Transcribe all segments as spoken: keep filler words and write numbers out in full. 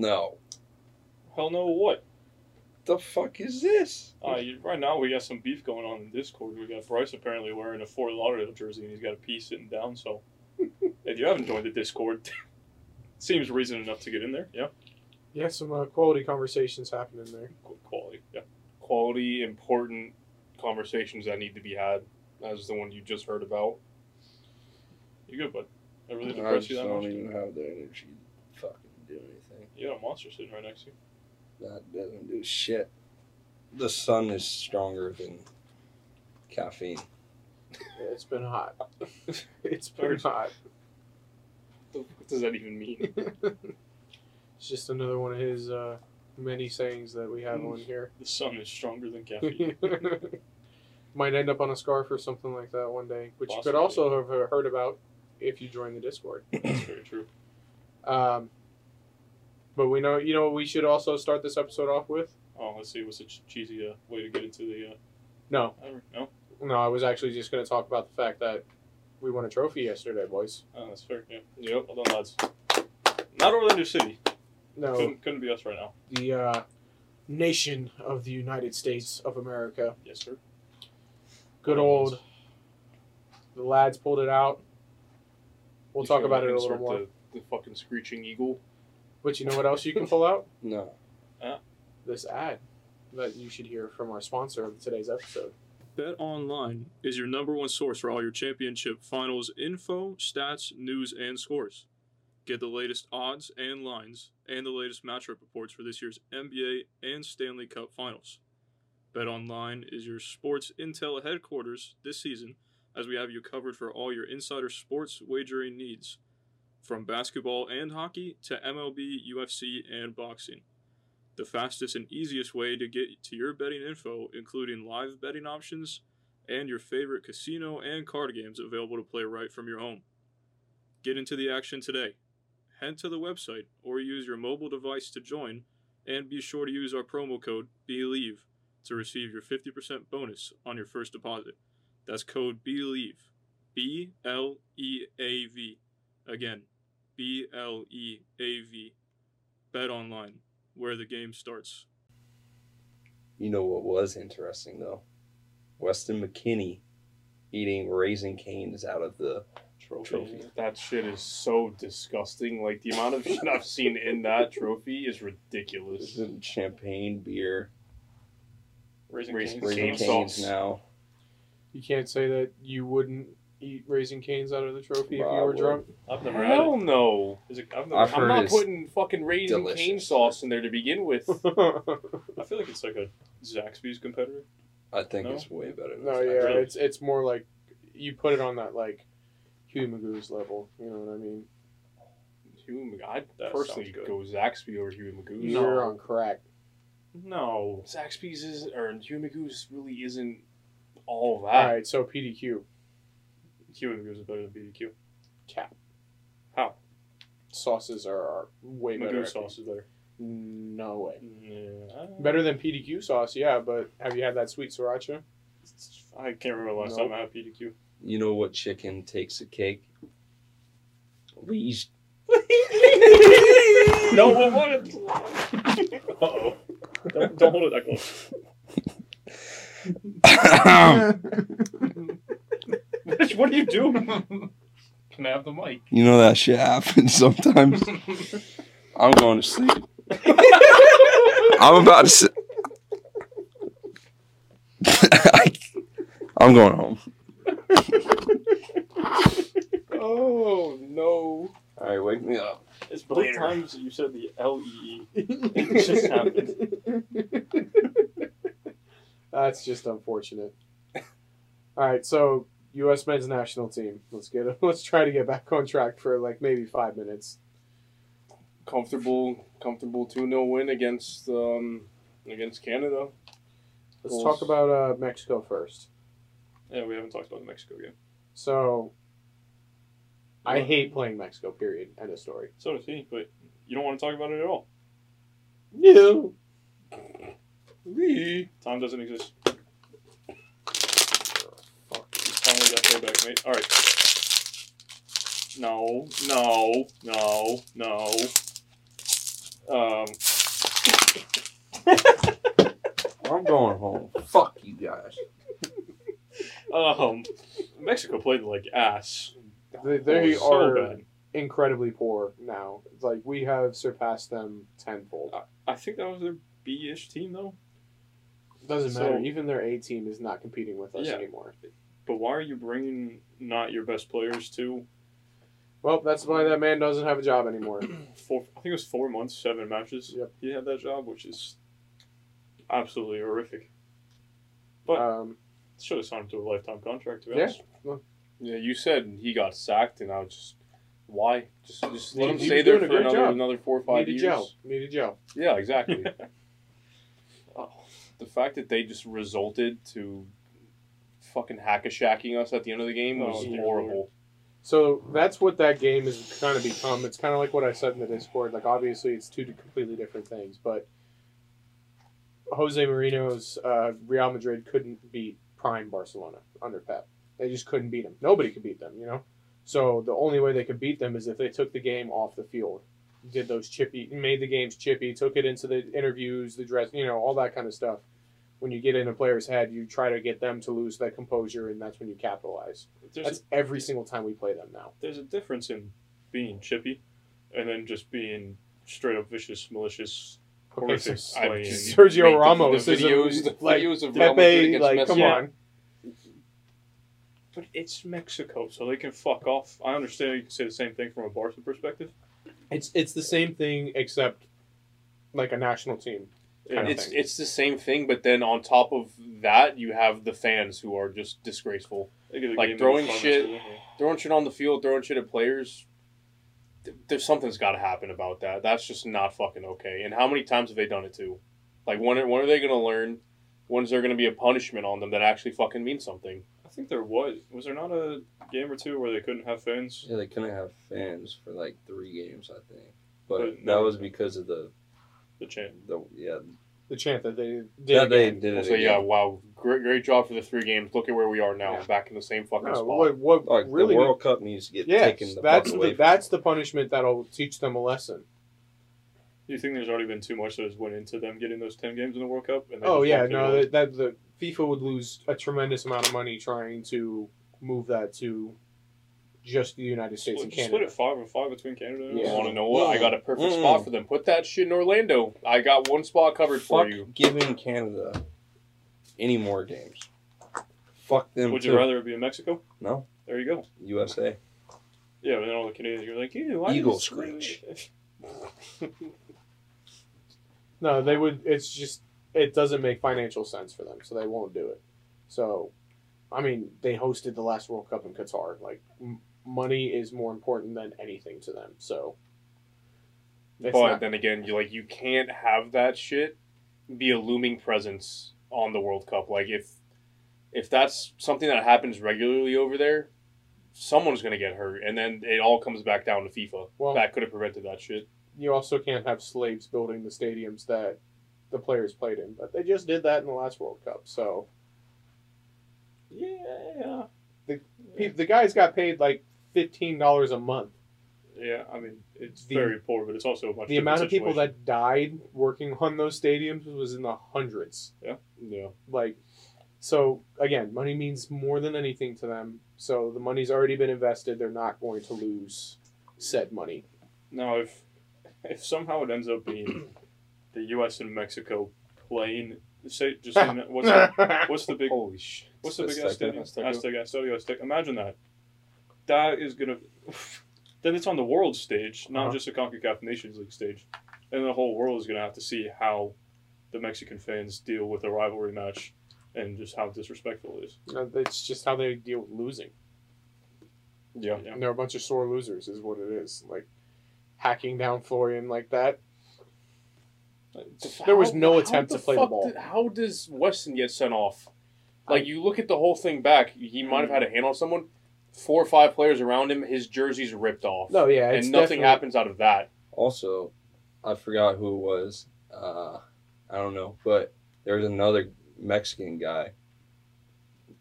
no. Hell no what? The fuck is this? Uh, you, right now we got some beef going on in Discord. We got Bryce apparently wearing a Fort Lauderdale jersey and he's got a pee sitting down, so if you haven't joined the Discord, seems reason enough to get in there, yeah? Yeah, some uh, quality conversations happen in there. Qu- quality, yeah. Quality, important conversations that need to be had, as the one you just heard about. You good, bud? I really depressed you that much. I don't even have the energy to fucking do anything. You got a monster sitting right next to you. That doesn't do shit. The sun is stronger than caffeine. Yeah, it's been hot. It's been hot. What does that even mean? It's just another one of his uh, many sayings that we have on here. The sun is stronger than caffeine. Might end up on a scarf or something like that one day, which Boston you could also idea. Have heard about if you join the Discord. That's very true. Um, but we know, you know, we should also start this episode off with. Oh, let's see. What's a ch- cheesy uh, way to get into the? Uh, no, no, no. I was actually just going to talk about the fact that we won a trophy yesterday, boys. Oh, that's fair. Yeah. Yep. Well done, lads. Not Orlando City. No, couldn't, couldn't be us right now. The uh, nation of the United States of America. Yes, sir. Good old, the lads pulled it out. We'll you talk about it a little more. The, the fucking screeching eagle. But you know what else you can pull out? No. Uh, this ad that you should hear from our sponsor of today's episode. BetOnline is your number one source for all your championship finals info, stats, news, and scores. Get the latest odds and lines and the latest matchup reports for this year's N B A and Stanley Cup finals. BetOnline is your sports intel headquarters this season, as we have you covered for all your insider sports wagering needs, from basketball and hockey to M L B, U F C, and boxing. The fastest and easiest way to get to your betting info, including live betting options and your favorite casino and card games available to play right from your home. Get into the action today. Head to the website or use your mobile device to join, and be sure to use our promo code BELIEVE to receive your fifty percent bonus on your first deposit. That's code BELIEVE. B L E A V. Again, B L E A V. Bet online, where the game starts. You know what was interesting, though? Weston McKennie eating Raising Cane's out of the trophy. trophy. That shit is so disgusting. Like, the amount of shit I've seen in that trophy is ridiculous. This is champagne, beer. Raising, Raising, Raising Cane's, Cane's now. You can't say that you wouldn't eat Raising Cane's out of the trophy well, if you were drunk? I've never had it. Hell no. Is it, I've never, I've I'm not putting fucking Raising Cane sauce in there to begin with. I feel like it's like a Zaxby's competitor. I think no? it's way better than No, yeah, really. it's it's more like you put it on that like Hugh Magoo's level. You know what I mean? Hugh Magoo. I'd that personally go Zaxby over Hugh Magoo's. You're no. on crack. No. Zaxby's is, or Hugh Magoo's really isn't all that. All right, so P D Q. Hugh Magoo's is better than P D Q. Cap. How? Sauces are, are way Magoo better. Magoo sauce is better. No way. Yeah. Better than P D Q sauce, yeah, but have you had that sweet sriracha? I can't remember the last nope. time I had P D Q. You know what chicken takes a cake? Leash. No one wanted to. Uh-oh. Don't, don't hold it that close. What do you do? Can I have the mic? You know that shit happens sometimes. I'm going to sleep. I'm about to sit. I'm going home. Oh, no. All right, wake me up. It's both times you said the L E E. It just happened. That's just unfortunate. All right, so U S men's national team. Let's get. Let's try to get back on track for like maybe five minutes. Comfortable, comfortable two nil win against um, against Canada. Let's Goals. talk about uh, Mexico first. Yeah, we haven't talked about Mexico yet. So, yeah. I hate playing Mexico. Period. End of story. So does he, but you don't want to talk about it at all. No. Me. Time doesn't exist. Finally got playback, mate. All right. No, no, no, no. Um. I'm going home. Fuck you guys. Um, Mexico played like ass. They, they oh, are so incredibly poor now. It's like we have surpassed them tenfold. I, I think that was their B-ish team though. Doesn't so, matter. Even their A team is not competing with us yeah. anymore. But why are you bringing not your best players to? Well, that's why that man doesn't have a job anymore. four, I think it was four months, seven matches. Yep. He had that job, which is absolutely horrific. But um, should have signed him to a lifetime contract, to be yeah. honest. Well, yeah, you said he got sacked, and I was just, why? Just, just let him stay there for another, another four or five Needed years. Needed Joe. Yeah, exactly. Oh, the fact that they just resulted to fucking hack-a-shacking us at the end of the game was oh, horrible. Lord. So that's what that game has kind of become. It's kind of like what I said in the Discord. Like, obviously, it's two completely different things. But Jose Mourinho's uh, Real Madrid couldn't beat prime Barcelona under Pep. They just couldn't beat them. Nobody could beat them, you know? So the only way they could beat them is if they took the game off the field. Did those chippy, made the games chippy, took it into the interviews, the dress, you know, all that kind of stuff. When you get in a player's head, you try to get them to lose that composure, and that's when you capitalize. There's that's a, every single time we play them now. There's a difference in being chippy and then just being straight-up vicious, malicious, horrific. Okay, so, like, Sergio Ramos the, the videos, is a, the like, videos of Real Madrid like, come yeah. on. But it's Mexico, so they can fuck off. I understand you can say the same thing from a Barca perspective. It's it's the same thing except like a national team. It's thing. It's the same thing, but then on top of that, you have the fans who are just disgraceful, like throwing shit, throwing shit on the field, throwing shit at players. There's something's got to happen about that. That's just not fucking okay. And how many times have they done it too? Like when when are they gonna learn? When's there gonna be a punishment on them that actually fucking means something? I think there was. Was there not a game or two where they couldn't have fans? Yeah, they couldn't have fans for like three games, I think. But, but that was because of the. The chant, the, yeah, the chant that they did. Yeah, they did it. So again. yeah, wow, great, great job for the three games. Look at where we are now, yeah. back in the same fucking no, spot. What, what like, really the World Cup needs to get yes, taken. The that's away the that's them. the punishment that'll teach them a lesson. Do you think there's already been too much that has went into them getting those ten games in the World Cup? And oh yeah, no, that, that the FIFA would lose a tremendous amount of money trying to move that to. Just the United States split, and Canada. Split it five and five between Canada. Yeah. I want to know what? I got a perfect mm. spot for them. Put that shit in Orlando. I got one spot covered Fuck for you. Giving Canada any more games. Fuck them. Would too. you rather it be in Mexico? No. There you go. U S A. Yeah, but then all the Canadians are like, ew, I Eagle screech. No, they would. It's just it doesn't make financial sense for them, so they won't do it. So, I mean, they hosted the last World Cup in Qatar, like. Money is more important than anything to them. So, but not- then again, you like you can't have that shit be a looming presence on the World Cup. Like if if that's something that happens regularly over there, someone's gonna get hurt, and then it all comes back down to FIFA. Well, that could have prevented that shit. You also can't have slaves building the stadiums that the players played in, but they just did that in the last World Cup. So, yeah, the yeah. the guys got paid like. Fifteen dollars a month. Yeah, I mean it's the, very poor, but it's also a much. The amount of situation. people that died working on those stadiums was in the hundreds. Yeah, yeah. Like, so again, money means more than anything to them. So the money's already been invested; they're not going to lose said money. Now, if if somehow it ends up being the U S and Mexico playing, say just that, what's the, what's the big holy shit? What's the big Azteca? Azteca, Azteca. Imagine that. That is going to... Then it's on the world stage, not uh-huh. just the CONCACAF Nations League stage. And the whole world is going to have to see how the Mexican fans deal with a rivalry match and just how disrespectful it is. Uh, it's just how they deal with losing. Yeah. yeah. And they're a bunch of sore losers is what it is. Like, hacking down Florian like that. How, there was no attempt to play the ball. Did, how does Weston get sent off? Like, I, you look at the whole thing back, he might have had a hand on someone... Four or five players around him, his jersey's ripped off. No, yeah, it's and nothing definitely... happens out of that. Also, I forgot who it was. Uh, I don't know, but there was another Mexican guy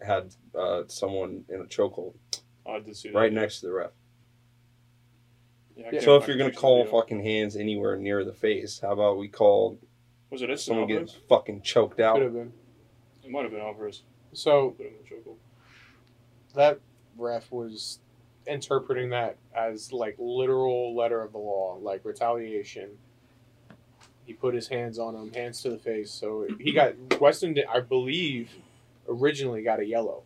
had uh, someone in a chokehold. I did see that. Right next to the ref. Yeah, yeah. So if you're going to call fucking hands anywhere near the face, how about we call was it someone getting fucking choked out? Could have been. It might have been Alvarez. So that ref was interpreting that as, like, literal letter of the law, like retaliation. He put his hands on him, hands to the face. So he got, Weston, I believe, originally got a yellow.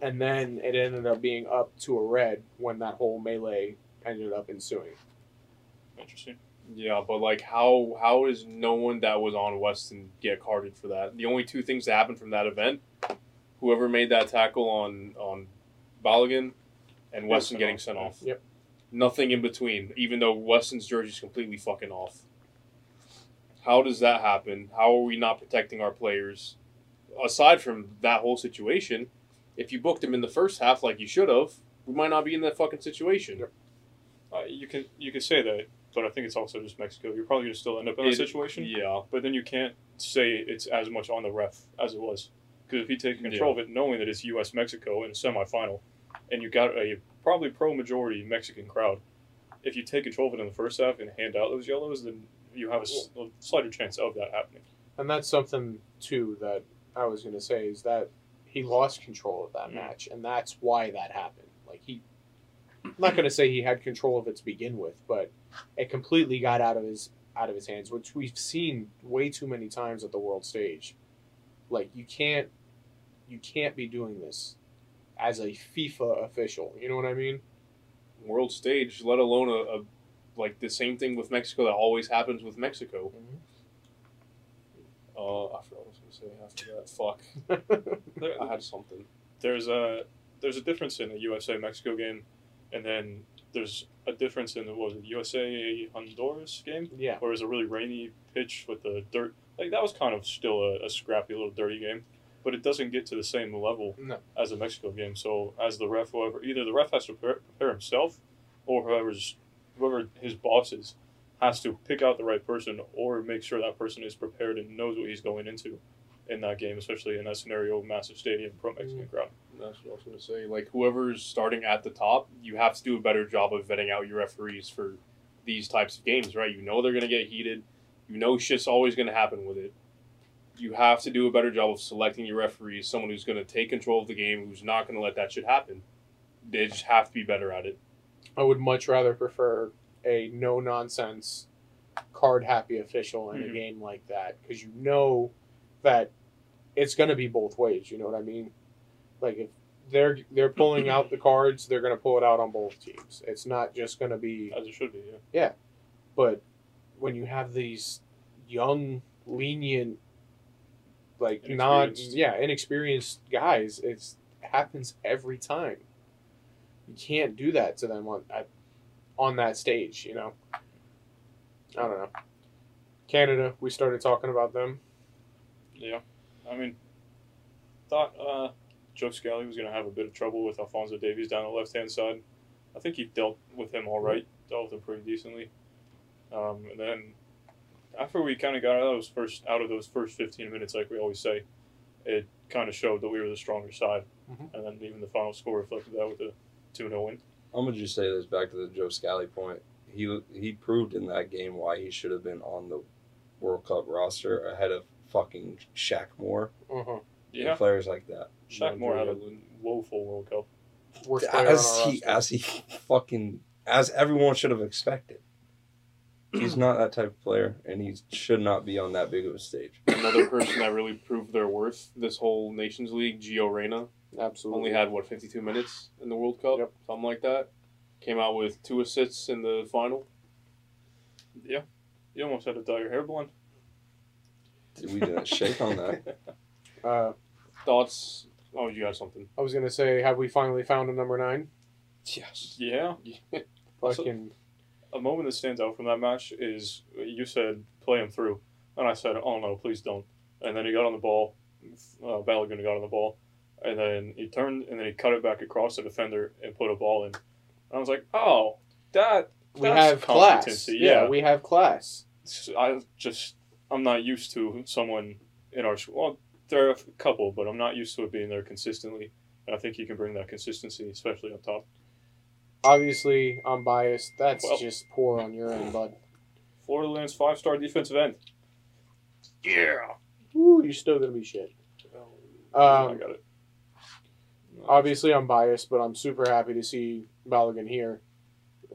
And then it ended up being up to a red when that whole melee ended up ensuing. Interesting. Yeah, but, like, how how is no one that was on Weston get carded for that? The only two things that happened from that event, whoever made that tackle on, on Balogun and Weston getting sent off. Yep. Nothing in between, even though Weston's jersey is completely fucking off. How does that happen? How are we not protecting our players? Aside from that whole situation... If you booked him in the first half like you should have, we might not be in that fucking situation. Yep. Uh, you can you can say that, but I think it's also just Mexico. You're probably going to still end up in that situation. Yeah. But then you can't say it's as much on the ref as it was. Because if he takes control yeah. of it, knowing that it's U S Mexico in a semifinal, and you got a probably pro-majority Mexican crowd, if you take control of it in the first half and hand out those yellows, then you have a, a slighter chance of that happening. And that's something, too, that I was going to say is that he lost control of that mm. match, and that's why that happened. Like he, I'm not going to say he had control of it to begin with, but it completely got out of his out of his hands, which we've seen way too many times at the world stage. Like you can't, you can't be doing this as a FIFA official. You know what I mean? World stage, let alone a, a like the same thing with Mexico that always happens with Mexico. Mm-hmm. Uh, I forgot what I was going to say after that. Fuck. there, I had something. There's a, there's a difference in the U S A Mexico game, and then there's a difference in the, what was it, U S A Honduras game? Yeah. Where it was a really rainy pitch with the dirt. Like, that was kind of still a, a scrappy little dirty game, but it doesn't get to the same level no. as a Mexico game. So, as the ref, whoever, either the ref has to prepare, prepare himself, or whoever's, whoever his boss is, has to pick out the right person or make sure that person is prepared and knows what he's going into in that game, especially in that scenario, massive stadium, pro-Mexican crowd. That's what I was going to say. Like, whoever's starting at the top, you have to do a better job of vetting out your referees for these types of games, right? You know they're going to get heated. You know shit's always going to happen with it. You have to do a better job of selecting your referees, someone who's going to take control of the game, who's not going to let that shit happen. They just have to be better at it. I would much rather prefer a no-nonsense, card-happy official in mm-hmm. a game like that. Because you know that it's going to be both ways, you know what I mean? Like, if they're they're pulling out the cards, they're going to pull it out on both teams. It's not just going to be... As it should be, yeah. Yeah. But when you have these young, lenient, like, non... Yeah, inexperienced guys, it's, it happens every time. You can't do that to them on... I, on that stage, you know. I don't know. Canada, we started talking about them. Yeah. I mean, thought uh, Joe Scally was going to have a bit of trouble with Alphonso Davies down the left-hand side. I think he dealt with him all right. Dealt with him pretty decently. Um, and then after we kind of got out of those first, out of those first fifteen minutes, like we always say, it kind of showed that we were the stronger side. Mm-hmm. And then even the final score reflected that with a two nil win. I'm gonna just say this back to the Joe Scally point. He he proved in that game why he should have been on the World Cup roster ahead of fucking Shaq Moore. Uh-huh. Yeah. And players like that. Shaq Moore had a woeful World Cup. Worst as he roster. as he fucking as everyone should have expected. He's not that type of player, and he should not be on that big of a stage. Another person that really proved their worth this whole Nations League, Gio Reyna. Absolutely. Only had, what, fifty-two minutes in the World Cup? Yep. Something like that. Came out with two assists in the final. Yeah. You almost had to dye your hair blonde. We didn't shake on that. Uh, Thoughts? Oh, you got something. I was going to say, have we finally found a number nine? Yes. Yeah. yeah. Fucking. A moment that stands out from that match is you said, play him through. And I said, oh, no, please don't. And then he got on the ball. Uh, Balogun got on the ball. And then he turned, and then he cut it back across the defender and put a ball in. And I was like, "Oh, that that's we have class. Yeah. yeah, we have class." So I just, I'm not used to someone in our school. Well, there are a couple, but I'm not used to it being there consistently. And I think he can bring that consistency, especially up top. Obviously, I'm biased. That's well, just poor on your end, bud. Florida Land's five-star defensive end. Yeah. Ooh, you're still going to be shit. Um, I got it. No. Obviously, I'm biased, but I'm super happy to see Balogun here,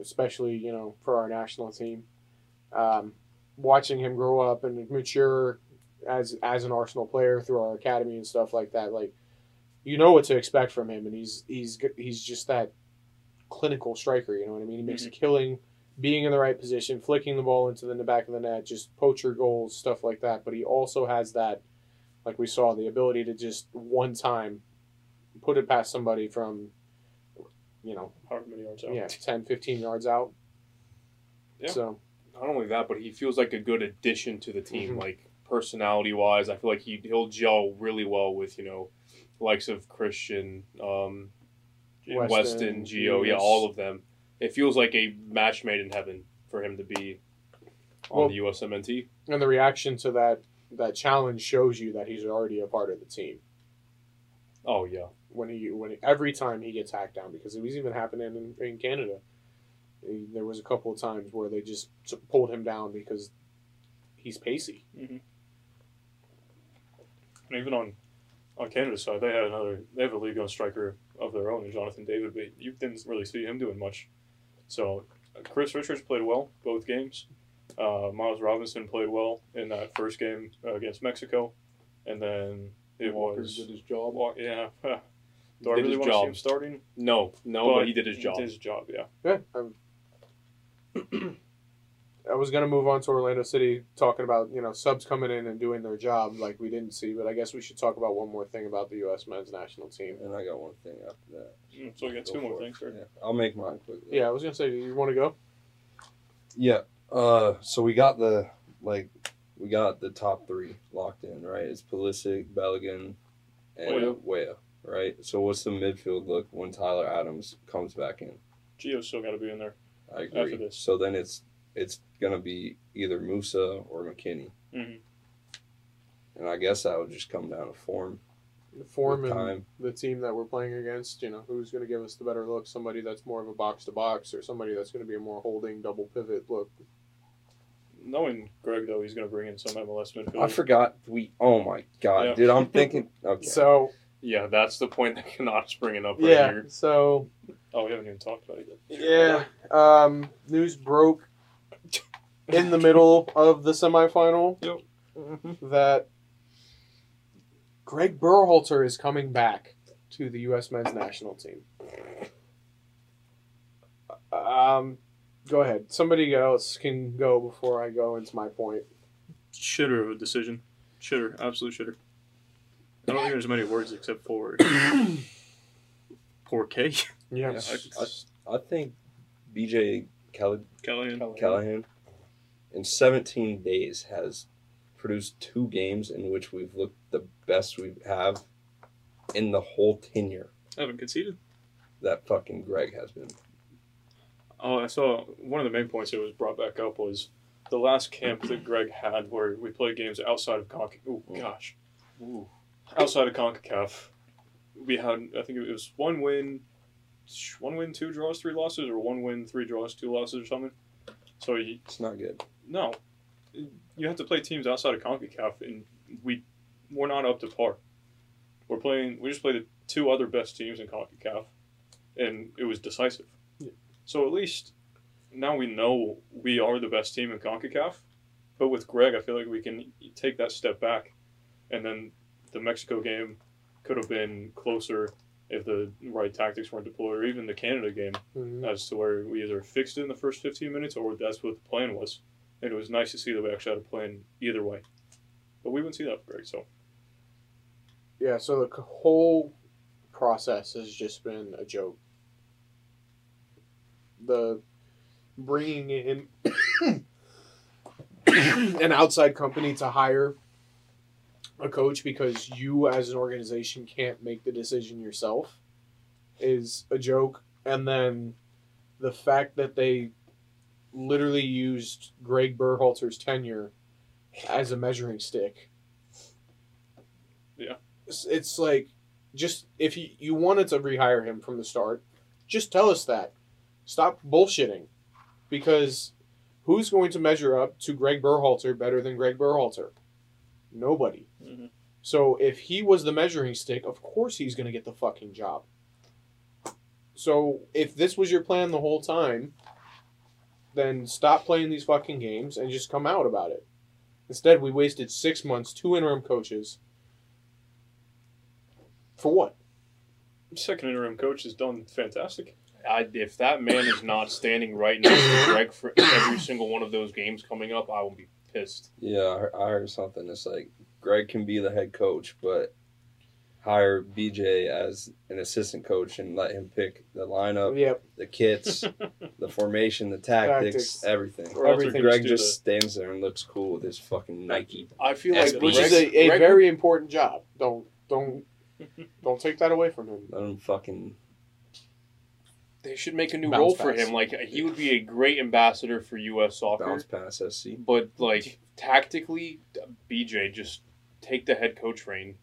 especially, you know, for our national team. Um, watching him grow up and mature as as an Arsenal player through our academy and stuff like that, like, you know what to expect from him, and he's he's he's just that clinical striker, you know what I mean? He makes mm-hmm. a killing, being in the right position, flicking the ball into the, the back of the net, just poacher goals, stuff like that. But he also has that, like we saw, the ability to just one time put it past somebody from, you know, however many yards out. Yeah, ten, fifteen yards out. Yeah. So not only that, but he feels like a good addition to the team, mm-hmm. like personality wise. I feel like he he'll gel really well with, you know, the likes of Christian, um, Weston, Weston Gio, yeah, all of them. It feels like a match made in heaven for him to be on well, the U S M N T. And the reaction to that that challenge shows you that he's already a part of the team. Oh yeah, when he when he, every time he gets hacked down, because it was even happening in, in Canada. There was a couple of times where they just pulled him down because he's pacey. Mm-hmm. And even on on Canada's side, they had another they have a league on striker of their own, and Jonathan David, but you didn't really see him doing much. So Chris Richards played well both games. Uh, Miles Robinson played well in that first game uh, against Mexico, and then it Walker was did his job. Walk, yeah, do I really want job. to see him starting? No, no, but, but he did his job. He did his job, yeah. Yeah. I was gonna move on to Orlando City, talking about you know subs coming in and doing their job like we didn't see, but I guess we should talk about one more thing about the U S men's national team. And I got one thing after that. Mm, so we got go two more things. Sir. Yeah, I'll make mine quickly. Yeah, I was gonna say, do you want to go? Yeah. Uh, so we got the like, we got the top three locked in, right? It's Pulisic, Balogun, and Weah, right? So what's the midfield look when Tyler Adams comes back in? Gio's still got to be in there. I agree. After this. So then it's it's gonna be either Musa or McKennie, mm-hmm. and I guess that would just come down to form. The form and time. The team that we're playing against, you know, who's going to give us the better look? Somebody that's more of a box-to-box or somebody that's going to be a more holding, double-pivot look. Knowing Greg, though, he's going to bring in some M L S midfield. I forgot. We. Oh, my God. Yeah. Dude, I'm thinking. Okay. So. Yeah, that's the point that Knop's bringing up right yeah, here. So. Oh, we haven't even talked about it yet. Yeah. Um, news broke in the middle of the semifinal yep. mm-hmm. that Greg Berhalter is coming back to the U S men's national team. Um, go ahead. Somebody else can go before I go into my point. Shitter of a decision. Shitter. Absolute shitter. I don't think there's many words except for poor K. Yes. Yeah, I, I, I think B J Kelly, Callahan. Callahan. Callahan in seventeen days has produced two games in which we've looked the best we have in the whole tenure. I haven't conceded. That fucking Greg has been. Oh, I saw one of the main points that was brought back up was the last camp that Greg had where we played games outside of CONCACAF. Oh, gosh. Ooh. Outside of CONCACAF, we had, I think it was one win, one win, two draws, three losses, or one win, three draws, two losses, or something. So he, it's not good. No. You have to play teams outside of CONCACAF, and we, we're not up to par. We're playing. We just played the two other best teams in CONCACAF, and it was decisive. Yeah. So at least now we know we are the best team in CONCACAF. But with Greg, I feel like we can take that step back, and then the Mexico game could have been closer if the right tactics weren't deployed, or even the Canada game, mm-hmm. as to where we either fixed it in the first fifteen minutes or that's what the plan was. And it was nice to see that we actually had a plan either way. But we wouldn't see that for Greg, so. Yeah, so the whole process has just been a joke. The bringing in an outside company to hire a coach because you as an organization can't make the decision yourself is a joke. And then the fact that they literally used Greg Berhalter's tenure as a measuring stick. Yeah. It's, it's like, just if you, you wanted to rehire him from the start, just tell us that. Stop bullshitting, because who's going to measure up to Greg Berhalter better than Greg Berhalter? Nobody. Mm-hmm. So if he was the measuring stick, of course he's going to get the fucking job. So if this was your plan the whole time, then stop playing these fucking games and just come out about it. Instead, we wasted six months, two interim coaches. For what? Second interim coach has done fantastic. I, if that man is not standing right next to Greg for every single one of those games coming up, I will be pissed. Yeah, I heard something that's like, Greg can be the head coach, but hire B J as an assistant coach and let him pick the lineup, yep. the kits, the formation, the tactics, tactics. everything. Or everything. Greg just the... stands there and looks cool with his fucking Nike. I feel like Greg, which is a, a Greg... very important job. Don't don't don't take that away from him. Let him fucking. They should make a new Bounce role pass. for him. Like, he would be a great ambassador for U S soccer. Bounce pass, S C. But, like, tactically, B J, just take the head coach reign.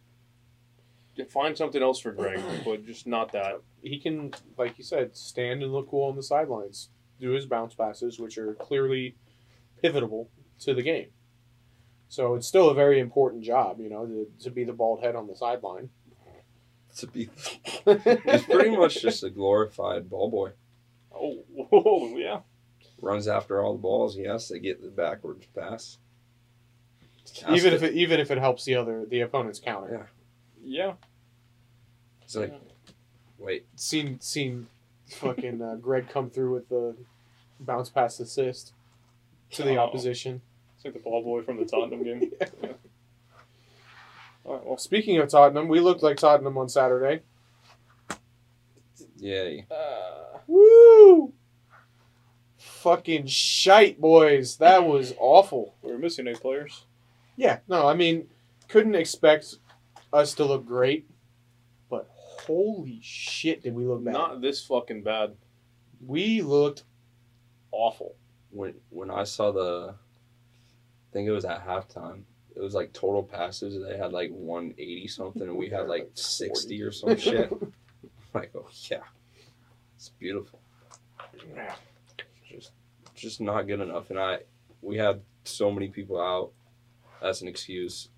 Find something else for Greg, but just not that. He can, like you said, stand and look cool on the sidelines. Do his bounce passes, which are clearly pivotal to the game. So it's still a very important job, you know, to, to be the bald head on the sideline. To be, he's pretty much just a glorified ball boy. Oh, oh, yeah. Runs after all the balls. He has to get the backwards pass. Has even to. if it, even if it helps the other the opponent's counter. Yeah. Yeah. It's like, yeah. wait. Seen seen, fucking uh, Greg come through with the bounce pass assist to oh. the opposition. It's like the ball boy from the Tottenham game. Yeah. Yeah. All right, well, speaking of Tottenham, we looked like Tottenham on Saturday. Yay. Uh, Woo! Fucking shite, boys. That was awful. We were missing eight players. Yeah, no, I mean, couldn't expect us to look great, but holy shit did we look bad. Not this fucking bad. We looked awful. When, when I saw the... I think it was at halftime. It was like total passes. They had like one eighty something, and we had like sixty or some shit. Like, oh yeah, it's beautiful. Yeah. Just, just not good enough. And I, we had so many people out. That's an excuse.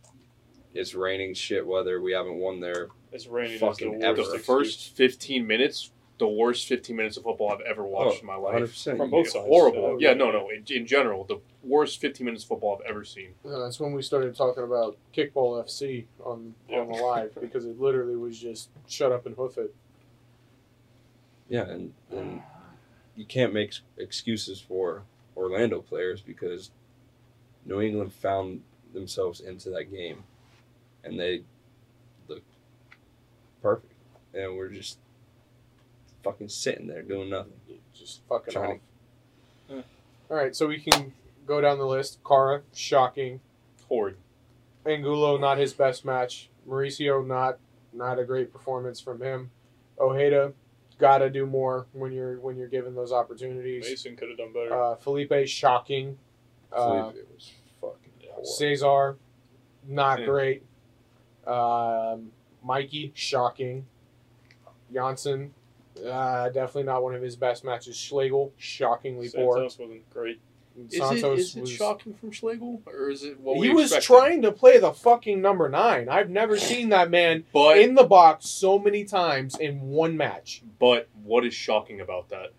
It's raining, shit weather. We haven't won there. It's raining. Fucking ever. The first fifteen minutes, the worst fifteen minutes of football I've ever watched oh, in my life. one hundred percent. From both sides. Horrible. Oh, yeah, yeah, no, no. In, in general, the worst fifteen minutes of football I've ever seen. Yeah, that's when we started talking about Kickball F C on, yeah. on the live, because it literally was just shut up and hoof it. Yeah, and, and you can't make excuses for Orlando players, because New England found themselves into that game, and they looked perfect. And we're just... fucking sitting there doing nothing. Just fucking off. Yeah. All right, so we can go down the list. Cara, shocking. Horde. Angulo, not his best match. Mauricio, not not a great performance from him. Ojeda, gotta do more when you're when you're given those opportunities. Mason could have done better. Uh, Felipe, shocking. Felipe uh, was fucking horrible. César, not yeah. great. Um, Mikey, shocking. Janssen. Uh, definitely not one of his best matches. Schlegel, shockingly Santos poor. Santos wasn't great. Santos is it, is it was, shocking from Schlegel? Or is it what we He was expected? Trying to play the fucking number nine. I've never seen that man but, in the box so many times in one match. But what is shocking about that?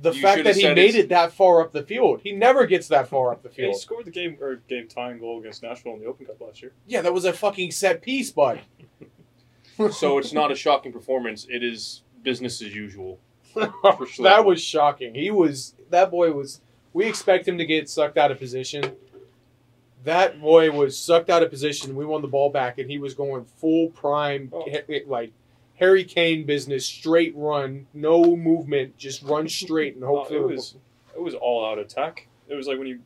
The you fact that he made it that far up the field. He never gets that far up the field. He scored the game or game tying goal against Nashville in the Open Cup last year. Yeah, that was a fucking set piece, bud. So it's not a shocking performance. It is... business as usual. That was shocking. He was that boy was. We expect him to get sucked out of position. That boy was sucked out of position. We won the ball back, and he was going full prime, oh. like Harry Kane business, straight run, no movement, just run straight and hopefully uh, it was. It was all out attack. It was like when you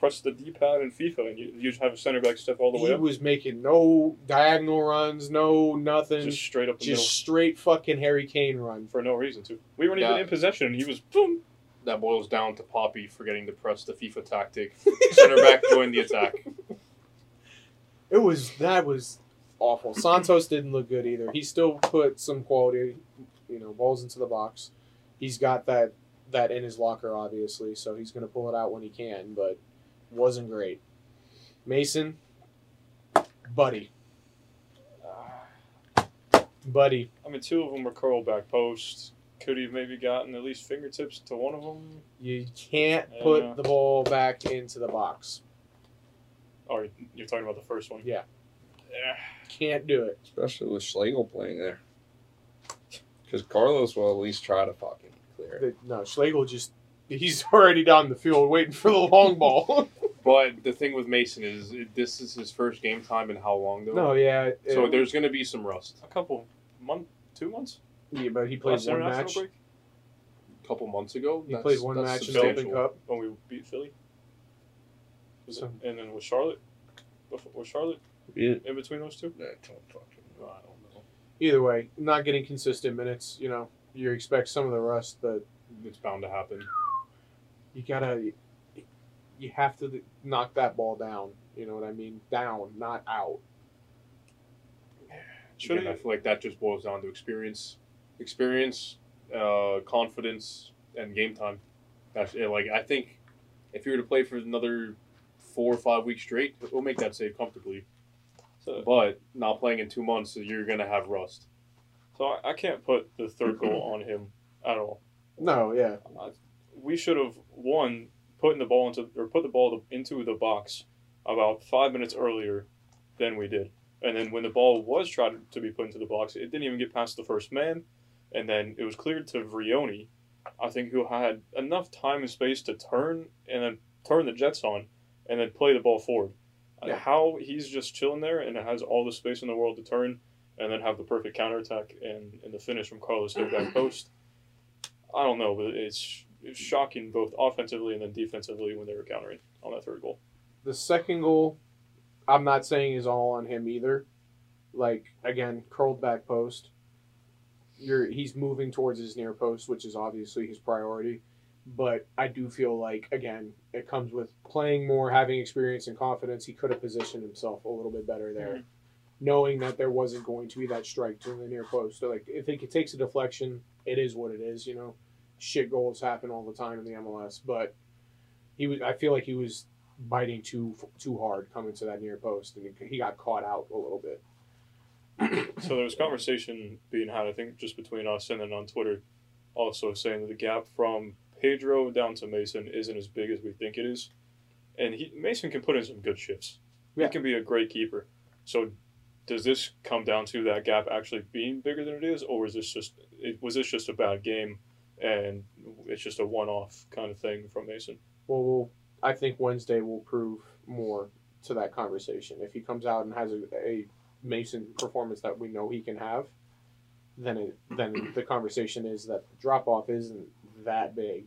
press the D pad in FIFA and you you just have a center back step all the he way up. He was making no diagonal runs, no nothing. Just straight up the just middle. Just straight fucking Harry Kane run. For no reason, too. We weren't that, even in possession, and he was boom. That boils down to Poppy forgetting to press the FIFA tactic. Center back joined the attack. It was, that was awful. Santos didn't look good either. He still put some quality, you know, balls into the box. He's got that that in his locker, obviously, so he's going to pull it out when he can, but wasn't great. Mason, buddy. Buddy. I mean, two of them were curled back posts. Could he have maybe gotten at least fingertips to one of them? You can't yeah. put the ball back into the box. Oh, you're talking about the first one? Yeah. yeah. Can't do it. Especially with Schlegel playing there. Because Carlos will at least try to fucking clear it. The, no, Schlegel just, he's already down the field waiting for the long ball. But the thing with Mason is this is his first game time in how long, though? No, yeah. It, so there's going to be some rust. A couple, month, two months? Yeah, but he played one match. Break? A couple months ago. He that's, played one match in the Open Cup. When we beat Philly. Was so. it, and then with Charlotte? Was Charlotte yeah. in between those two? I don't fucking know. I don't know. Either way, not getting consistent minutes, you know. You expect some of the rust, but it's bound to happen. You got to... You have to knock that ball down. You know what I mean? Down, not out. Again, I feel like that just boils down to experience, experience, uh, confidence, and game time. That's it. Like I think if you were to play for another four or five weeks straight, we'll make that save comfortably. So, but not playing in two months, so you're gonna have rust. So I can't put the third goal on him at all. No, yeah, uh, we should have won. Putting the ball into or put the ball into the box about five minutes earlier than we did, and then when the ball was tried to be put into the box, it didn't even get past the first man, and then it was cleared to Vrioni, I think, who had enough time and space to turn and then turn the Jets on, and then play the ball forward. Yeah. How he's just chilling there and has all the space in the world to turn, and then have the perfect counterattack and and the finish from Carlos to the back post. I don't know, but it's. It was shocking both offensively and then defensively when they were countering on that third goal. The second goal, I'm not saying is all on him either. Like, again, curled back post. You're He's moving towards his near post, which is obviously his priority. But I do feel like, again, it comes with playing more, having experience and confidence. He could have positioned himself a little bit better there, mm-hmm. knowing that there wasn't going to be that strike to the near post. So, like, if it takes a deflection, it is what it is, you know. Shit goals happen all the time in the M L S, but he was. I feel like he was biting too too hard coming to that near post, and he got caught out a little bit. So there was conversation being had, I think, just between us and then on Twitter, also saying that the gap from Pedro down to Mason isn't as big as we think it is, and he Mason can put in some good shifts. Yeah. He can be a great keeper. So does this come down to that gap actually being bigger than it is, or is this just it, was this just a bad game? And it's just a one-off kind of thing from Mason. Well, we'll I think Wednesday will prove more to that conversation. If he comes out and has a, a Mason performance that we know he can have, then it, then the conversation is that the drop-off isn't that big.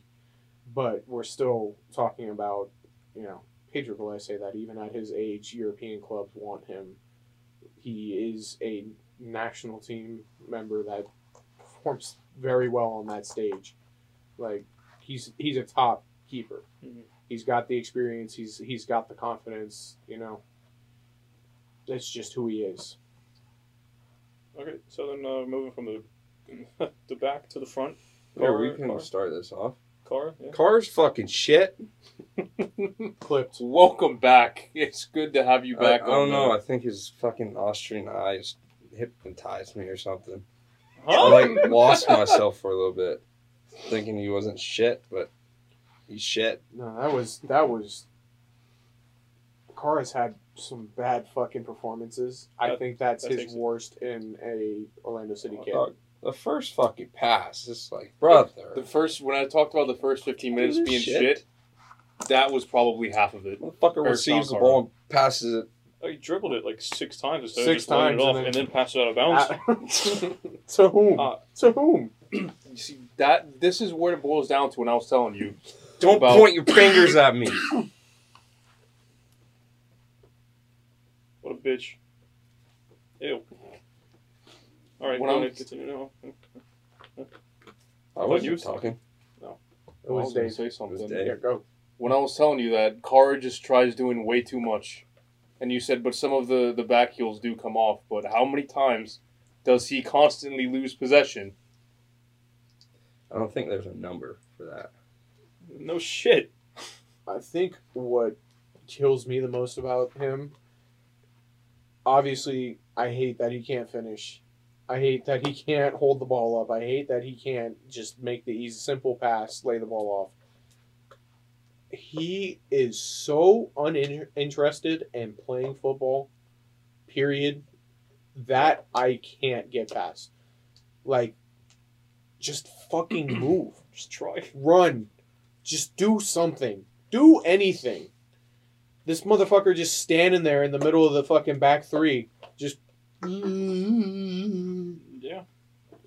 But we're still talking about, you know, Pedro Galés say that even at his age, European clubs want him. He is a national team member that performs very well on that stage. Like he's he's a top keeper. Mm-hmm. He's got the experience, he's he's got the confidence, you know. That's just who he is. Okay, so then uh, moving from the the back to the front. Yeah, Cara, we can Cara. start this off. Cara, yeah. Cara's fucking shit. Clipped. Welcome back. It's good to have you back. I, I don't know, I think his fucking Austrian eyes hypnotized me or something. Huh? I like lost myself for a little bit, thinking he wasn't shit, but he's shit. No, that was that was. Cara's had some bad fucking performanses. I that, think that's that his worst it. in a Orlando City kid. Uh, the first fucking pass, it's like brother. The first when I talked about the first fifteen minutes being shit? shit, that was probably half of it. Motherfucker receives the ball and passes it. He dribbled it like six times instead six of just times it off and then, then passed it out of bounds. Uh, to whom? Uh, to whom? You see, that this is where it boils down to when I was telling you. Don't about, point your fingers at me. What a bitch. Ew. All right, I'm going to continue now. I wasn't you talking. No. I was going to say something. There, go. When I was telling you that, Cara just tries doing way too much. And you said, but some of the, the back heels do come off. But how many times does he constantly lose possession? I don't think there's a number. for that. No shit. I think what kills me the most about him, obviously, I hate that he can't finish. I hate that he can't hold the ball up. I hate that he can't just make the easy, simple pass, lay the ball off. He is so uninterested in playing football, period, that I can't get past. Like, just fucking move. Just try. Run. Just do something. Do anything. This motherfucker just standing there in the middle of the fucking back three. Just... Yeah.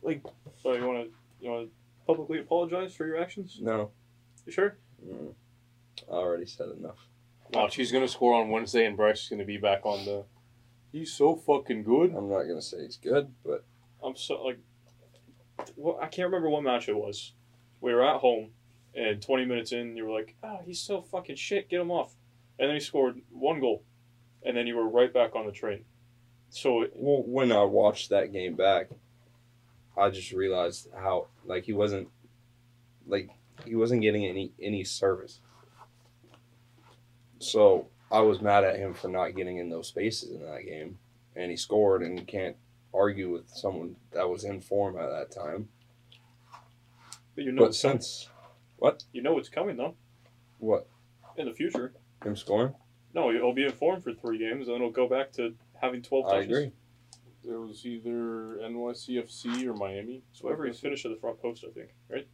Like... So you want to you want to publicly apologize for your actions? No. You sure? Mm. I already said enough. Oh, she's going to score on Wednesday and Bryce is going to be back on the... He's so fucking good. I'm not going to say he's good, but... I'm so... Like... Well, I can't remember what match it was. We were at home, and twenty minutes in, you were like, oh, he's so fucking shit, get him off. And then he scored one goal, and then you were right back on the train. So it, well, when I watched that game back, I just realized how like he wasn't, like he wasn't getting any any service. So I was mad at him for not getting in those spaces in that game, and he scored, and you can't argue with someone that was in form at that time. But you know, but since what you know, it's coming though. What in the future? Him scoring? No, he'll be in form for three games, and then he'll go back to having twelve touches. I agree. It was either N Y C F C or Miami. So every finish of the front post, I think, right?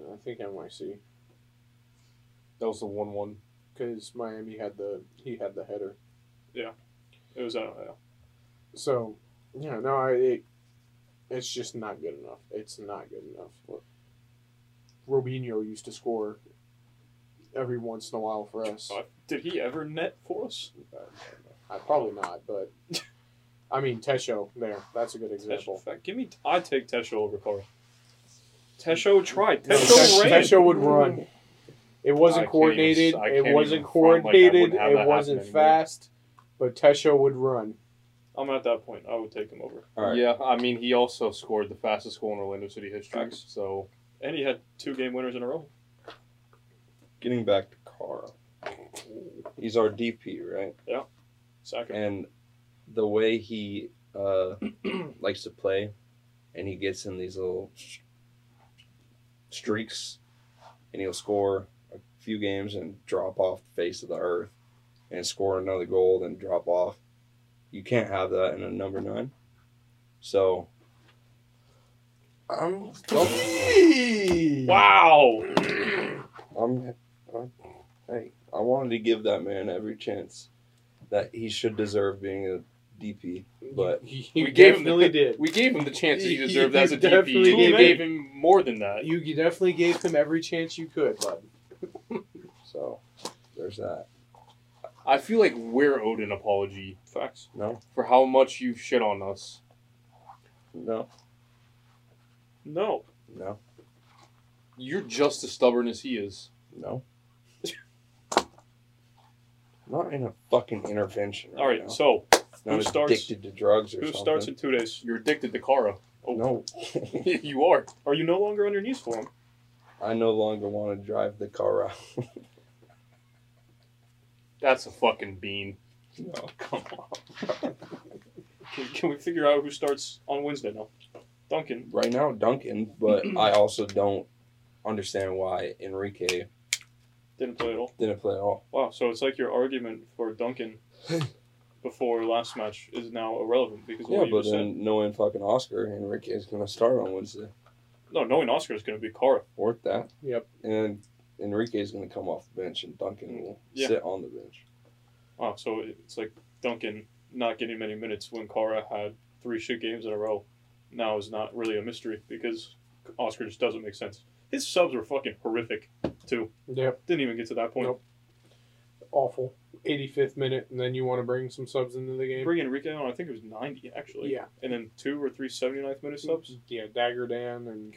Yeah, I think N Y C. That was the one-one because Miami had the he had the header. Yeah, it was. I don't know. So, yeah, no, I. It, it's just not good enough. It's not good enough. Look, Robinho used to score every once in a while for us. Uh, did he ever net for us? Uh, I, probably not, but... I mean, Tesho, there. That's a good example. Tesho, give me... I'd take Tesho over Cara. Tesho tried. Tesho ran. Tesho would run. It wasn't coordinated. It wasn't coordinated. It wasn't fast. But Tesho would run. I'm at that point. I would take him over. All right. Yeah, I mean, he also scored the fastest goal in Orlando City history. Thanks. So, and he had two game winners in a row. Getting back to Cara, he's our D P, right? Yeah, second. And the way he uh, likes to play, and he gets in these little sh- streaks, and he'll score a few games and drop off the face of the earth, and score another goal, then drop off. You can't have that in a number nine. So, I'm... Wow! I'm... Hey, I wanted to give that man every chance that he should deserve being a D P, but he, he we gave him the, did. We gave him the chance that he deserved he, he as a D P. We gave, gave him more than that. You, you definitely gave him every chance you could, bud. So, there's that. I feel like we're owed an apology. Facts. No. For how much you've shit on us. No. No. No. You're just as stubborn as he is. No. Not in a fucking intervention. Right. All right, now. So who starts? Addicted to drugs or who something. Who starts in two days? You're addicted to Cara. Oh. No, you are. Are you no longer on your knees for him? I no longer want to drive the Cara. That's a fucking bean. No, come on. can, can we figure out who starts on Wednesday now? Duncan. Right now, Duncan. But I also don't understand why Enrique. Didn't play at all. Didn't play at all. Wow, so it's like your argument for Duncan before last match is now irrelevant because yeah, what you said. Yeah, but then knowing fucking Oscar, Enrique is going to start on Wednesday. No, knowing Oscar is going to be Cara. Worth that. Yep. And Enrique is going to come off the bench, and Duncan will yeah. sit on the bench. Wow, so it's like Duncan not getting many minutes when Cara had three shit games in a row. Now is not really a mystery because Oscar just doesn't make sense. His subs were fucking horrific, too. Yep. Didn't even get to that point. Nope. Awful. eighty-fifth minute, and then you want to bring some subs into the game? Bring Enrique on, I think it was ninety, actually. Yeah. And then two or three seventy-ninth minute subs? Yeah, Dagger Dan and...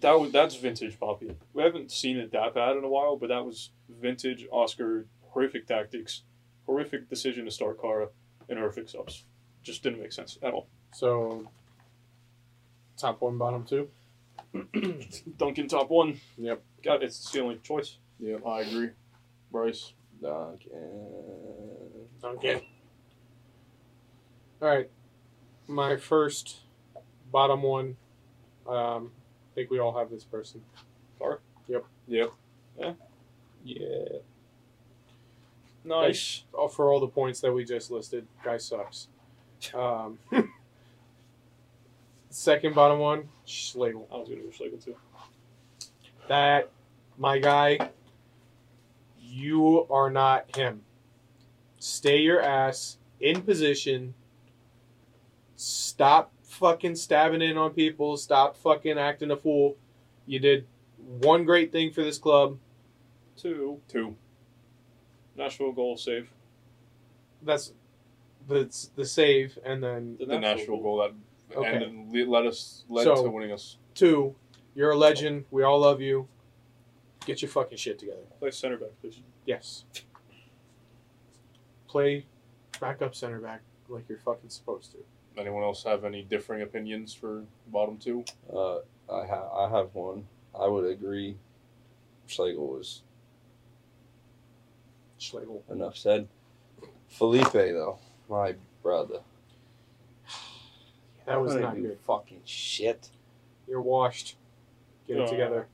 That was, that's vintage, Poppy. We haven't seen it that bad in a while, but that was vintage Oscar, horrific tactics, horrific decision to start Cara, and horrific subs. Just didn't make sense at all. So... Top one, bottom two? Duncan top one. Yep. Got it. It's the only choice. Yep, I agree. Bryce. Duncan. Duncan. All right. My first bottom one. Um, I think we all have this person. Car? Yep. Yep. Yeah. Yeah. Nice. Guy, for all the points that we just listed, guy sucks. Um, second bottom one, Schlegel. I was going to go Schlegel too. That, my guy, you are not him. Stay your ass in position. Stop fucking stabbing in on people. Stop fucking acting a fool. You did one great thing for this club. Two. Two. Nashville goal save. That's the the save, and then the, the Nashville, Nashville goal, goal that okay. ended, led us led so, to winning us. Two, you're a legend. We all love you. Get your fucking shit together. Play center back, please. Yes. Play backup center back like you're fucking supposed to. Anyone else have any differing opinions for bottom two? Uh, I ha- I have one. I would agree. Schlegel was. Schlegel. Enough said. Felipe, though, my brother. That was not good. Fucking shit. You're washed. Get no, it together.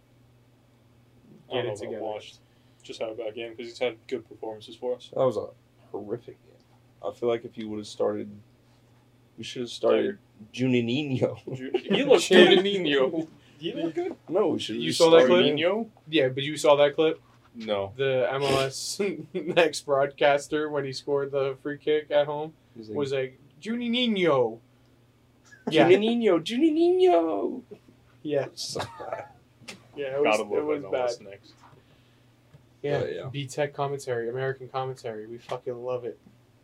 I Get it together. Washed. Just had a bad game because he's had good performances for us. That was a horrific game. I feel like if you would have started, we should have started Juninho. He looked Juninho. He looked good. No, we should. You saw that clip? Nino? Yeah, but you saw that clip. No. The M L S next broadcaster, when he scored the free kick at home, like, was like, Juninho. Yeah. Juninho, Juninho. Yeah. So yeah, it was, it was bad. Next. Yeah, yeah. B-Tech commentary, American commentary. We fucking love it.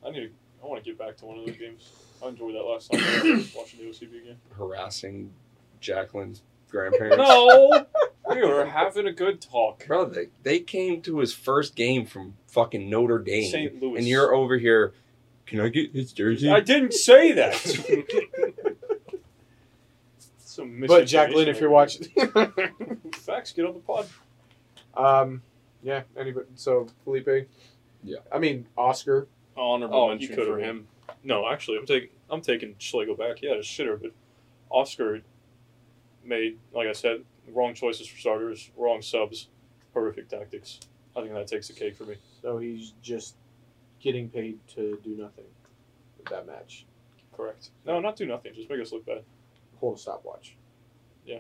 I need. To, I want to get back to one of those games. I enjoyed that last time I was watching the O C B game. Harassing Jacqueline's grandparents. No! We were having a good talk. Bro, they, they came to his first game from fucking Notre Dame. Saint Louis. And you're over here, can I get his jersey? I didn't say that. Some but, Jacqueline, if you're watching. Facts, get on the pod. Um, yeah, anybody. So, Felipe. Yeah. I mean, Oscar. Honorable oh, mention for him. No, actually, I'm taking I'm taking Schlegel back. Yeah, shitter, but Oscar made, like I said, wrong choices for starters, wrong subs, horrific tactics. I think that takes the cake for me. So he's just getting paid to do nothing with that match. Correct. No, not do nothing. Just make us look bad. Hold a stopwatch. Yeah.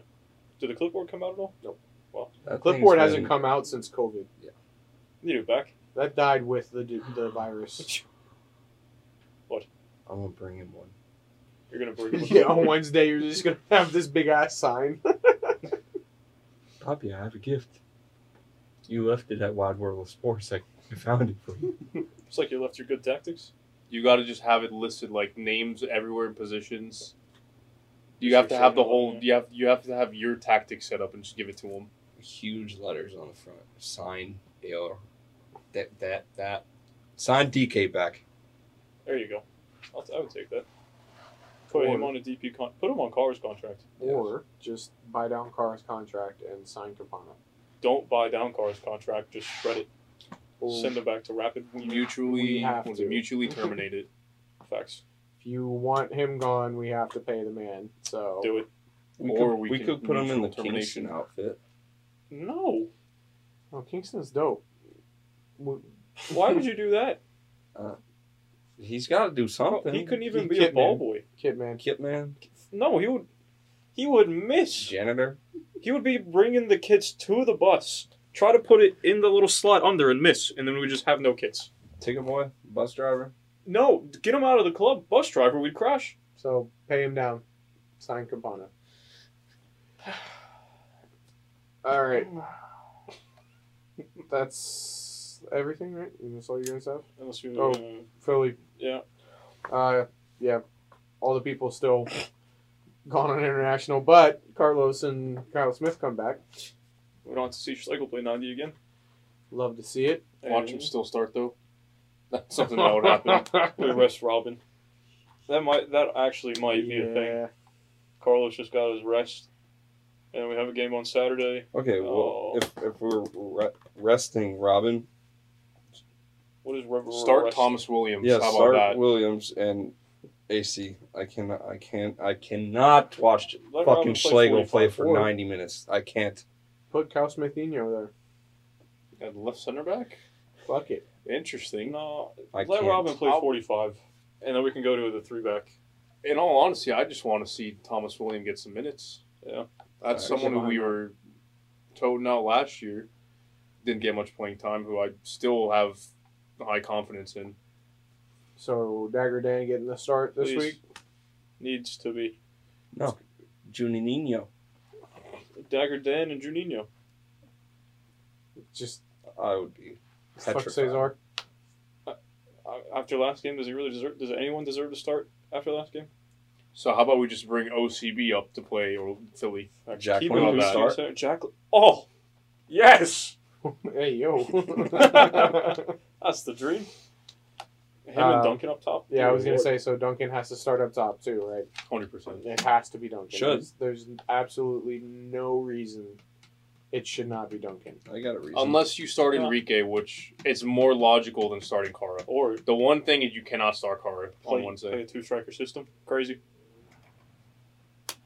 Did the clipboard come out at all? Nope. Well, that clipboard hasn't been... come out since COVID. Yeah. You need it back. That died with the the virus. What? I'm going to bring him one. You're going to bring him one? Yeah, on Wednesday you're just going to have this big-ass sign. Poppy, I have a gift. You left it at Wide World of Sports. I found it for you. It's like you left your good tactics. You got to just have it listed, like, names everywhere in positions. You have to have the whole... You have, you have to have your tactics set up and just give it to them. Huge letters on the front. Sign, A R. That, that, that. Sign D K back. There you go. I'll t- I would take that. Put or, him on a D P con- Put him on Cara's contract. Or just buy down Cara's contract and sign Campana. Don't buy down Cara's contract. Just shred it. Or send him back to Rapid. We mutually, have to. mutually terminate it. Facts. If you want him gone, we have to pay the man. So do it. We or could, we, we could put him in the Kingston outfit. No. No, Kingston's dope. Why would you do that? Uh, He's got to do something. He couldn't even he, be a ball boy. Kitman. Kitman. No, he would he would miss. Janitor. He would be bringing the kits to the bus. Try to put it in the little slot under and miss, and then we just have no kits. Ticket boy? Bus driver? No, get him out of the club. Bus driver, we'd crash. So, pay him down. Sign Campana. All right. That's everything, right? That's all you guys have? Unless you oh, uh, Philly. Yeah. Uh, yeah. All the people still gone on international, but Carlos and Kyle Smith come back. We don't have to see Schlegel play ninety again. Love to see it. Watch and... him still start, though. That's something that would happen. We rest Robin. That might. That actually might yeah. be a thing. Carlos just got his rest. and we have a game on Saturday. Okay, well, uh, if if we're re- resting Robin, what is Robin? Start resting? Thomas Williams. Yeah, How start about that? Williams and A C. I cannot. I can't. I cannot watch Let fucking Schlegel play for forward. ninety minutes. I can't. Put Calsmathino there. At left center back. Fuck it. Interesting. No, I let can't. Robin play I'll, forty-five, and then we can go to the three back. In all honesty, I just want to see Thomas Williams get some minutes. Yeah, that's someone who we were toting out last year, didn't get much playing time, who I still have high confidence in. So Dagger Dan getting the start this Please. week needs to be no Juninho. Dagger Dan and Juninho. Just I would be. Fuck César. After last game, does he really deserve? Does anyone deserve to start after last game? So how about we just bring O C B up to play or Philly? Or Jack London start. Jack. Oh, yes. Hey yo, that's the dream. Him uh, and Duncan up top. Yeah, I was gonna say. So Duncan has to start up top too, right? Hundred percent. It has to be Duncan. Should. There's, there's absolutely no reason it should not be Duncan. I got a reason. Unless you start Enrique, which it's more logical than starting Cara. Or the one thing is you cannot start Cara on Wednesday. Play a two-striker system. Crazy.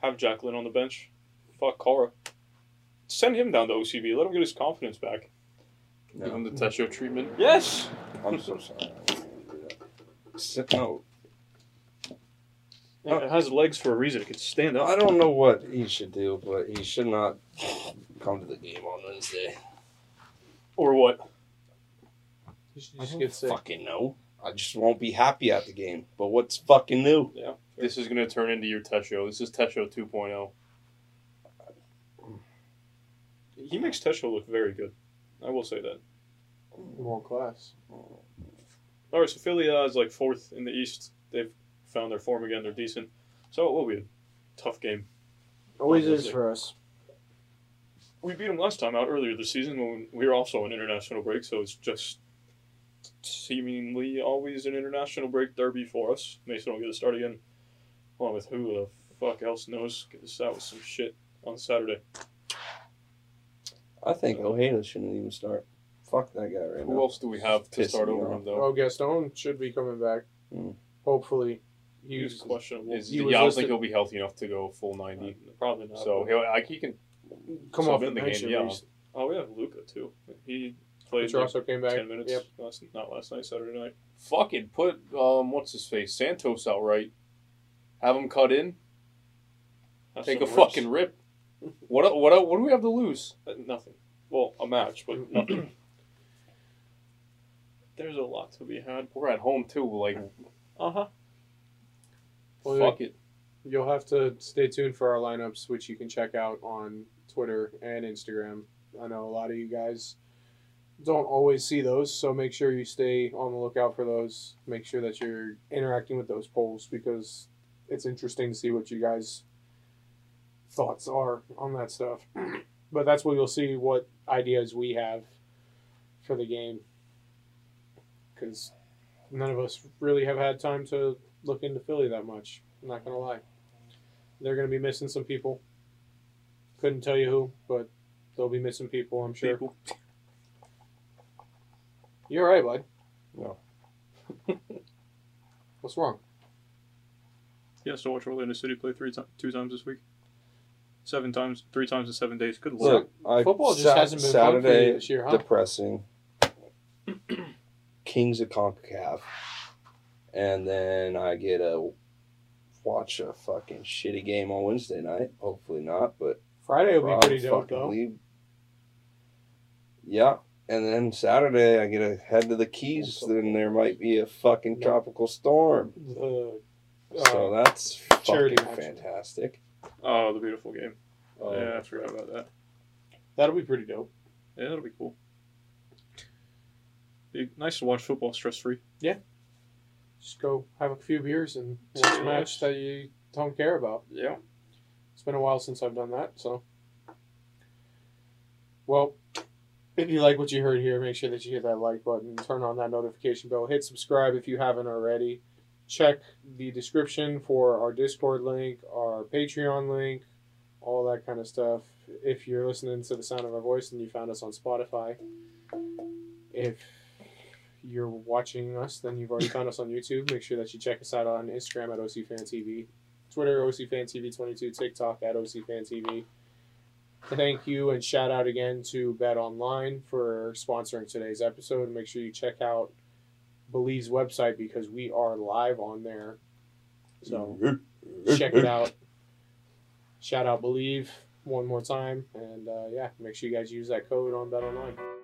Have Jacqueline on the bench. Fuck Cara. Send him down to O C B. Let him get his confidence back. No. Give him the Tesho treatment. Yes! I'm so sorry. Sit out. Yeah, it has legs for a reason. It can stand up. I don't know what he should do, but he should not come to the game on Wednesday. Or what? You should just I don't get sick. Fucking know. I just won't be happy at the game. But what's fucking new? Yeah. Sure. This is going to turn into your Tesho. This is Tesho two point oh. He makes Tesho look very good. I will say that. World class. All right, so Philly uh, is like fourth in the East. They've found their form again. They're decent. So it will be a tough game. Always is for us. We beat them last time out earlier this season when we were also on international break, so it's just seemingly always an international break derby for us. Mason will get a start again, along with who the fuck else knows, because that was some shit on Saturday. I think Ojeda shouldn't even start. Fuck that guy right now. Who else do we have to start over him, though? Oh, Gaston should be coming back. Mm. Hopefully. He's, he's questionable. Is, he yeah, I don't listed. think he'll be healthy enough to go full ninety. Uh, probably not. So he'll, I, he can... Come so off in the game, yeah. Least. Oh, we have Luca too. He played. Which also came back. Ten minutes. Yep. Last, not last night, Saturday night. Fucking put um, what's his face Santos out right. Have him cut in. That's Take a rips. fucking rip. What what what do we have to lose? Uh, nothing. Well, a match, but nothing. There's a lot to be had. We're at home too. Like, uh huh. Well, Fuck yeah. it. You'll have to stay tuned for our lineups, which you can check out on Twitter and Instagram. I know a lot of you guys don't always see those, so make sure you stay on the lookout for those. Make sure that you're interacting with those polls because it's interesting to see what you guys' thoughts are on that stuff. But that's where you'll see what ideas we have for the game because none of us really have had time to look into Philly that much. I'm not going to lie. They're going to be missing some people. Couldn't tell you who, but they'll be missing people, I'm sure. People. You're right, bud. No. What's wrong? Yeah, so watch Orlando City play three to- two times this week. Seven times, three times in seven days. Good luck. Look, Football I, just sa- hasn't been Saturday, fun for you this year, huh? Depressing. Kings of CONCACAF. And then I get a... watch a fucking shitty game on Wednesday night. Hopefully not, but... Friday will Rob be pretty dope, though. Leave. Yeah, and then Saturday I get to head to the Keys, then there might be a fucking yeah. tropical storm. The, uh, so that's fucking fantastic. Oh, the beautiful game. Um, yeah, I forgot about that. That'll be pretty dope. Yeah, that'll be cool. Be nice to watch football stress-free. Yeah. Just go have a few beers and watch a match that you don't care about. Yeah. It's been a while since I've done that, so. Well, if you like what you heard here, make sure that you hit that like button. Turn on that notification bell. Hit subscribe if you haven't already. Check the description for our Discord link, our Patreon link, all that kind of stuff. If you're listening to the sound of our voice and you found us on Spotify, if you're watching us, then you've already found us on YouTube. Make sure that you check us out on Instagram at O C Fan T V, Twitter, O C Fan T V twenty-two, TikTok at O C Fan T V. Thank you and shout out again to Bet Online for sponsoring today's episode. Make sure you check out Believe's website because we are live on there. So check it out. Shout out Believe one more time. And uh, yeah, make sure you guys use that code on Bet Online.